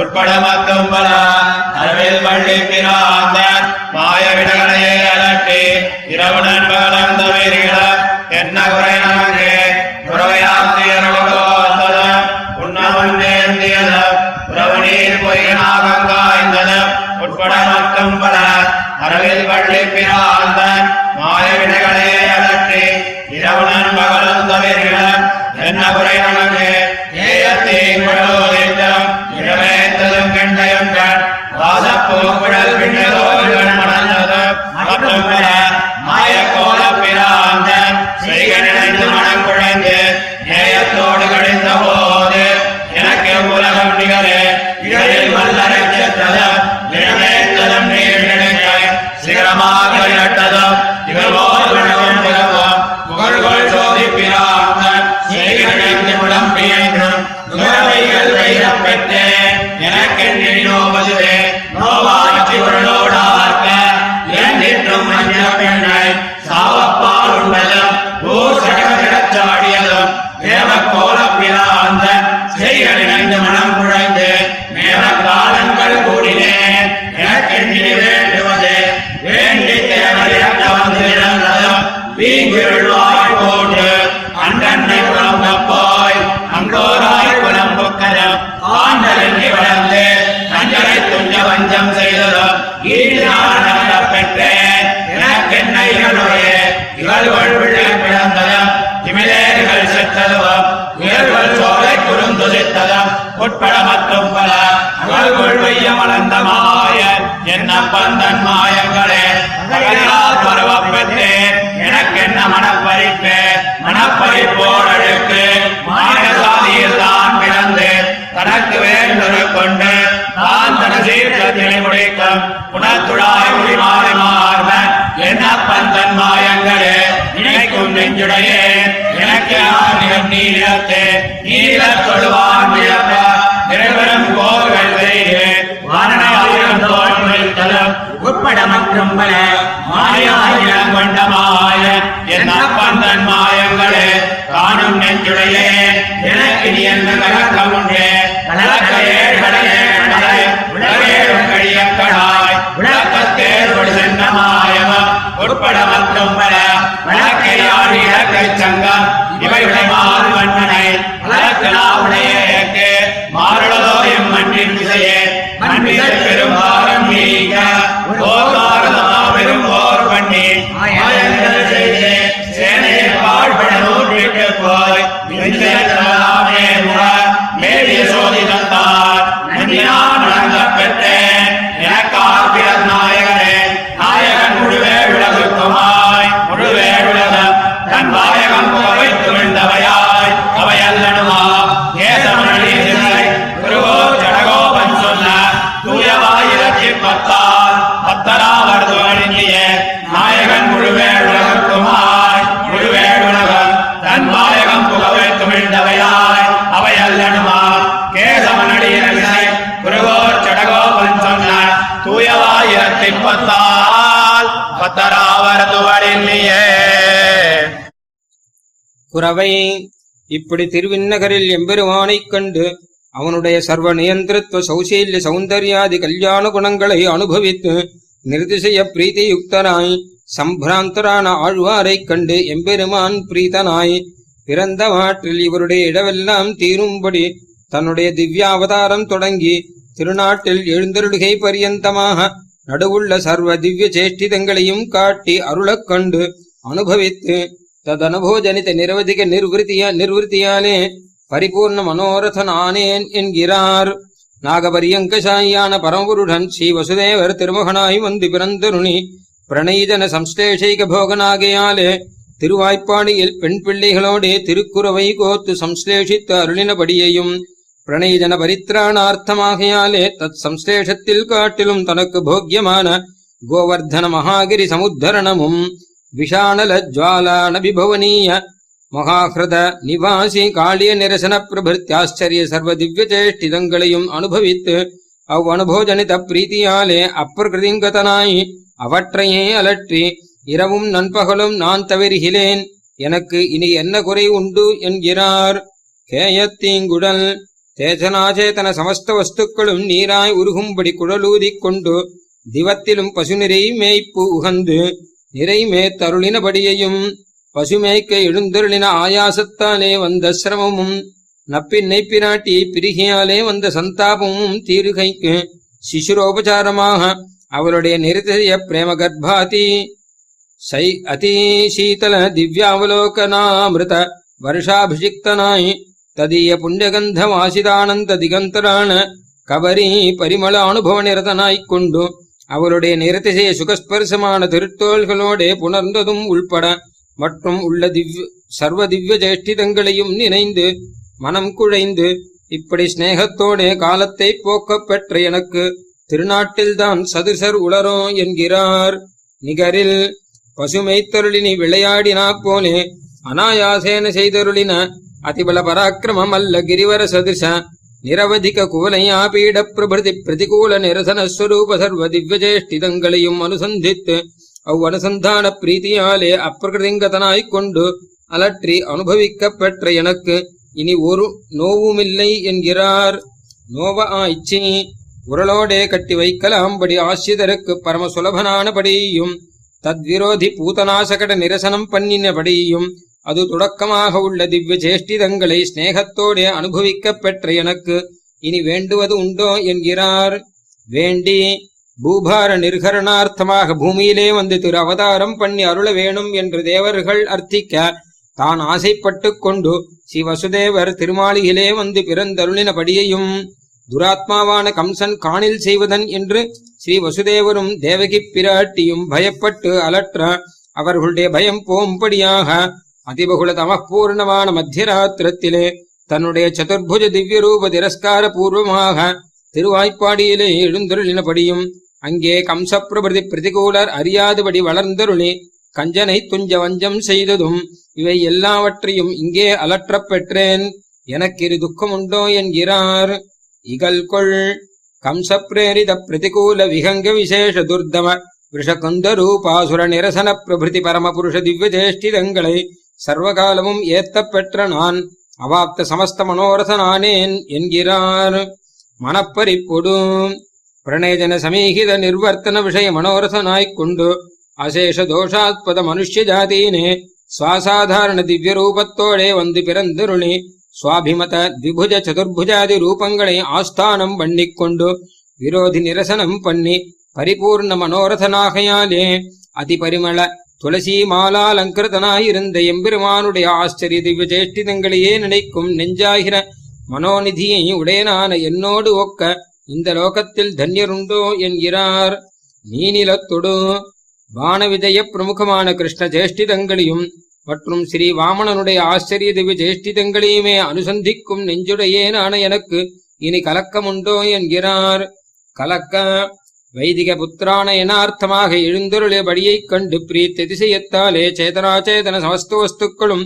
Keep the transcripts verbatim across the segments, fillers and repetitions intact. உட்பட மக்கும் பல அளவில் பள்ளி பிராந்தன் மாய விடகனையை அலட்டி இரவுடன் பகலந்த வீரிகள என்ன குறை நமக்கு உட்பட மக்கும் பல அளவில் பள்ளி பிராந்தன் மாய விடகனையை அலட்டி இரவுடன் பகலந்த வீரிகள என்ன குறை நமக்கு உட்பட மற்றும் பல அகழ்கொள் வையமளந்த மாய என்ன பந்தன் மாயங்களே பருவப்பட்டே எனக்கு என்ன மனப்பறிப்பு மனப்பறிப்போடலுக்கு மாயசாதியில் தான் பிறந்து தனக்கு வேண்டுரு கொண்டு தான் தன சீர்கத்தினை முடிக்கும் உணத்துழாய் முடிமாறு மார்ப என்ன பந்தன் மாயங்களே நினைக்கும் நெஞ்சுடையே எனக்கு ஆணிகம் நீளத்தே நீல தொழுவான் விழப்ப நிரபரம் கோவில் வேறு வாரணாயிரம் தோன்றில் தலம் உட்பட மற்றும் பல மாயாயிரம் கொண்ட மாய என்ன பந்தன் மாயங்களே காணும் நெஞ்சுடையே எனக்கு நீ என்ன கலக்கம் உண்டு கலக்க ஏழே உலகேறும் கழியக்கடாய் உலகத்தேர்வடு சென்ற மாயவம் உட்பட மற்றும் பல வழக்கையார் இலக்கை சங்கம் இவை உடைமாறு வண்ணனை வழக்கலா உடைய மாறுளதோ எம் மண்ணின் விசையே மண்ணிதழ் பெரும் பாரம் நீங்க ஓகாரதமா பெரும் போர் பண்ணி மாயங்கள் செய்து சேனையை பாழ்பட நூற்றிட்டு போய் விஜயமே முக மேலிய சோதி தந்தார் நன்றினால் வழங்கப்பெற்ற எனக்கார் பிறர் நாயகனே நாயகன் முழுவே விலகுக்குமாய் முழுவே விலகம் தன் வாயகம் போவை துழ்ந்தவையாய் அவையல்லனுமா நாயகன் முழுவேடு உலகக்குமாய் முழுவேடு உலகம் தன் மாயகம் புகவை துமிழ்ந்தவையாய் அவை அல்லனுமா கேசவனடியினை குருவோர் சடகோபன் சொன்ன தூயவாயிரத்தை பத்தால் பத்தராவர துவடில்லையே குரவை இப்படி திருவிண்ணகரில் எம்பெருமானைக் கண்டு அவனுடைய சர்வ நியந்திரத்துவ சௌசீல்ய சௌந்தர்யாதி கல்யாண குணங்களை அனுபவித்து நிர்திசய பிரீதியுக்தனாய் சம்பிராந்தரான ஆழ்வாரைக் கண்டு எம்பெருமான் பிரீதனாய் பிறந்த மாற்றில் இவருடைய இடவெல்லாம் தீரும்படி தன்னுடைய திவ்யாவதாரம் தொடங்கி திருநாட்டில் எழுந்தருடுகை பரியந்தமாக நடுவுள்ள சர்வ திவ்ய சேஷ்டிதங்களையும் காட்டி அருளக் கண்டு அனுபவித்து ததனுபோஜனித்த நிரவதிக நிர்வத்தியா நிர்வத்தியாலே பரிபூர்ண மனோரதன் ஆனேன் என்கிறார். நாகபரியங்கசாயான பரம்புருடன் ஸ்ரீ வசுதேவர் திருமகனாய் வந்து பிறந்தருணி பிரணயிதன சம்ஸ்லேஷைக போகனாகையாலே திருவாய்ப்பாடியில் பெண் பிள்ளைகளோடே திருக்குறவை கோத்து சம்ஸ்லேஷித்து அருளினபடியையும் பிரணயிதன பரித்ராணார்த்தமாகையாலே தத் சம்ஸ்லேஷத்தில் காட்டிலும் தனக்கு போக்கியமான கோவர்தன மகாகிரி சமுத்தரணமும் விஷாணல ஜுவாலான விபவனீய மகாஹிருத நிவாசி காளிய நிரசன பிரபிருத்தியாச்சரிய சர்வ திவ்ய சேஷ்டிதங்களையும் அனுபவித்து அவ் அனுபோஜனித பிரீதியாலே அப்பிரகிருதிங்கதனாய் அவற்றையே அலற்றி இரவும் நண்பகலும் நான் தவறுகிறேன், எனக்கு இனி என்ன குறை உண்டு என்கிறார். கேயத்தீங்குடல் சேதனாச்சேதன சமஸ்த வஸ்துக்களும் நீராய் உருகும்படி குடலூதிக் கொண்டு திவத்திலும் பசு நிறை மேய்ப்பு உகந்து நிறைமே தருளினபடியையும் பசுமேய்க்க எழுந்தருளின ஆயாசத்தாலே வந்த சிரமமும் நப்பின்னை பிராட்டி பிரிகியாலே வந்த சந்தாபமும் தீருகைக்கு சிசுரோபசாரமாக அவளுடைய நிறுத்திய பிரேம கர்ப்பாதி சை அதி சீதல திவ்யாவலோகனாமிருத வருஷாபிஷிக்தனாய் ததிய புண்ணியகந்த வாசிதானந்த திகந்தரான கபரி பரிமள அனுபவ நிரதனாய்க் கொண்டு அவளுடைய நிறத்திசை சுகஸ்பர்சமான திருத்தோள்களோட புணர்ந்ததும் உள்பட மற்றும் உள்ள திவ்ய சர்வ திவ்ய ஜேஷ்டிதங்களையும் நினைந்து மனம் குழைந்து இப்படி ஸ்நேகத்தோட காலத்தை போக்க பெற்ற எனக்கு திருநாட்டில்தான் சதுசர் உளரோ என்கிறார். நிகரில் பசுமைத்தருளினி விளையாடினா போலே அனாயாசேன செய்தருளின அதிபல பராக்கிரமம் அல்ல கிரிவர சதுச நிரவதிக குவலையா பீட பிரபிருதி பிரதிகூல நிரசன ஸ்வரூப சர்வ திவ்யஜேஷ்டிதங்களையும் அனுசந்தித்து அவ் அனுசந்தான பிரீதியாலே அப்பிரகிருதிங்கதனாய்கொண்டு அலற்றி அனுபவிக்க பெற்ற எனக்கு இனி ஒரு நோவுமில்லை என்கிறார். நோவ ஆய்ச்சி உரளோடே கட்டி வைக்கலாம்படி ஆசிரியருக்கு பரம சுலபனானபடியும் தத்விரோதி பூதநாசகட நிரசனம் பண்ணினபடியும் அது தொடக்கமாக உள்ள திவ்ய சேஷ்டிதங்களை ஸ்நேகத்தோடே அனுபவிக்க பெற்ற எனக்கு இனி வேண்டுவது உண்டோ என்கிறார். வேண்டி பூபார நிர்கரணார்த்தமாக பூமியிலே வந்து திரு அவதாரம் பண்ணி அருள வேணும் என்று தேவர்கள் அர்த்திக்க தான் ஆசைப்பட்டு கொண்டு சிவசுதேவர் திருமாளியிலே வந்து பிறந்தருளினபடியையும் துராத்மாவான கம்சன் காணில் செய்வதன் என்று ஸ்ரீ வசுதேவரும் தேவகி பிராட்டியும் பயப்பட்டு அலற்ற அவர்களுடைய பயம் போம்படியாக அதிபகுல தமப்பூர்ணமான மத்தியராத்திரத்திலே தன்னுடைய சதுர்புஜ திவ்ய ரூப திரஸ்கார பூர்வமாக திருவாய்ப்பாடியிலே எழுந்தருளினபடியும் அங்கே கம்சப்பிரபிரதி பிரதிகூலர் அறியாதபடி வளர்ந்தருளி கஞ்சனை துஞ்ச வஞ்சம் செய்ததும் இவை எல்லாவற்றையும் இங்கே அலற்றப் பெற்றேன், எனக்கு இரு துக்கம் உண்டோ என்கிறார். இகல் கொள் கம்ச பிரேரித பிரதிகூல விஹங்க விசேஷ துர்தம விஷகந்தரூபாசுர நிரசன பிரபிருதி பரமபுருஷ திவ்ய சேஷ்டிதங்களை சர்வகாலமும் ஏத்த பெற்ற நான் அவாப்த சமஸ்த மனோரசனானேன் என்கிறார். மனப்பறிப்பொடு பிரணேஜன சமீகித நிர்வர்த்தன விஷய மனோரசனாய்கொண்டு அசேஷ தோஷாத்பத மனுஷ்ய ஜாதீனே சுவாசாதாரண திவ்ய ரூபத்தோடே வந்து பிறந்தருளி சுவாபிமத திபுஜ சதுர்புஜாதி ரூபங்களை ஆஸ்தானம் பண்ணிக்கொண்டு விரோதி நிரசனம் பண்ணி பரிபூர்ண மனோரதனாகையாலே அதிபரிமள துளசி மாலாலங்கிருதனாயிருந்த எம்பெருமானுடைய ஆச்சரிய திவ்ய சேஷ்டிதங்களையே நினைக்கும் நெஞ்சாகிற மனோநிதியை உடையனான என்னோடு ஒக்க இந்த லோகத்தில் தன்யருண்டோ என்கிறார். நீநிலத்தொடு வான விஜய பிரமுகமான கிருஷ்ண சேஷ்டிதங்களையும் மற்றும் ஸ்ரீ வாமணனுடைய ஆச்சரிய திவ்ய சேஷ்டிதங்களையுமே அனுசந்திக்கும் நெஞ்சுடையேனான எனக்கு இனி கலக்கமுண்டோ என்கிறார். கலக்க வைதிக புத்திரான எனார்த்தமாக எழுந்தருளே படியைக் கண்டு பிரீத் அதிசயத்தாலே சேதனாச்சேதன சமஸ்த வஸ்துக்களும்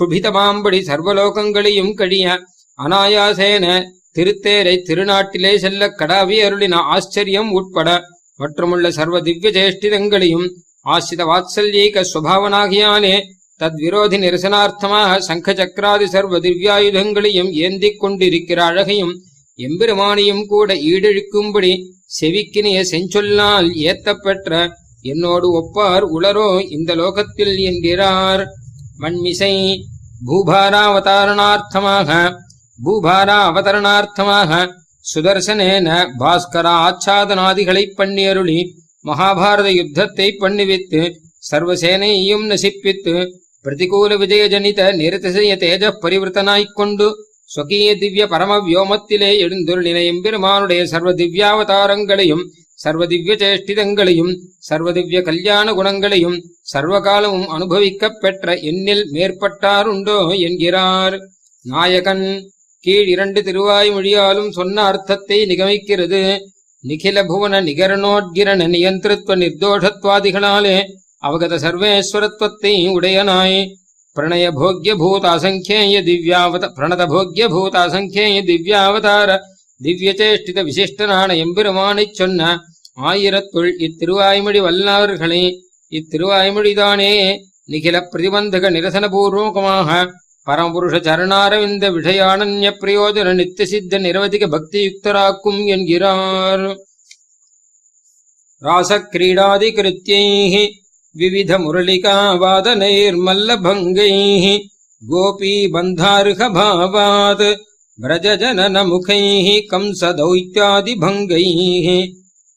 குபிதமாம்படி சர்வலோகங்களையும் கழிய அனாயாசேன திருத்தேரை திருநாட்டிலே செல்ல கடாவி அருளின ஆச்சரியம் உட்பட மற்றுமுள்ள சர்வ திவ்ய சேஷ்டிதங்களையும் ஆசிரித வாத்சல்யீக சுபாவனாகியாலே தத்விரோதி நிரசனார்த்தமாக சங்க சக்கராதி சர்வ திவ்யாயுதங்களையும் ஏந்திக் கொண்டிருக்கிற அழகையும் எம்பெருமானியும் கூட ஈடெழுக்கும்படி செவிக்கினிய செஞ்சொல்லால் ஏத்த பெற்ற என்னோடு ஒப்பார் உளரோ இந்த லோகத்தில் என்கிறார். மண்மிசை பூபாராவதாரணார்த்தமாக பூபாரா அவதரணார்த்தமாக சுதர்சனேன பாஸ்கரா ஆச்சாதனாதிகளை பண்ணியருளி மகாபாரத யுத்தத்தை பண்ணிவித்து சர்வசேனையையும் நசிப்பித்து பிரதிகூல விஜயஜனித நிரதிசய தேஜ பரிவர்த்தனாய்கொண்டு ஸ்வகீய திவ்ய பரம வியோமத்திலே எழுந்தொருளின எம்பெருமானுடைய சர்வ திவ்யாவதாரங்களையும் சர்வ திவ்ய சேஷ்டிதங்களையும் சர்வ திவ்ய கல்யாண குணங்களையும் சர்வகாலமும் அனுபவிக்க பெற்ற என்னில் மேற்பட்டாருண்டோ என்கிறார். நாயகன் கீழ் இரண்டு திருவாய்மொழியாலும் சொன்ன அர்த்தத்தை நிகமிக்கிறது. நிகில புவன நிகரணோட்கிரண நியந்திரத்துவ நிர்தோஷத்வாதிகளாலே அவகத சர்வேஸ்வரத்துவத்தை உடையனாய் பிரணய போக்ய பூத அசங்கேய திவ்யாவத பிரணத போக்ய பூத அசங்கேய திவ்யாவதார திவ்ய சேஷ்டித விசிஷ்டனான எம்பெருமானை சொன்ன ஆயிரத்துள் இத்திருவாய்மொழி வல்லார்களை இத்திருவாய்மொழிதானே நிகில பிரதிபந்தக நிரசன பூர்வமுகமாக பரமபுருஷ சரணாரவிந்த விஷயானன்ய பிரயோஜன நித்திய சித்த நிரவதிக பக்தி யுக்தராக்கும் என்கிறார். ராச கிரீடாதி கிருத்தியை விவித முரளிகா வாதனைர்மல்லபங்கை கோபி பந்தார்ஹ பாவாத் பிரஜஜனன முகை கம்ச தௌத்யாதி பங்கை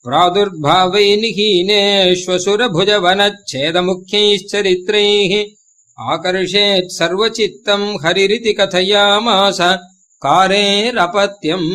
பிராதுர்பாவை நிஹீனேஸ்வசுரபுஜவனச்சேதமுக்கியைச்சரித்ரை ஆகர்ஷேத் சர்வசித்தம் ஹரிரிதி கதையாமாச காரேரபத்யம்.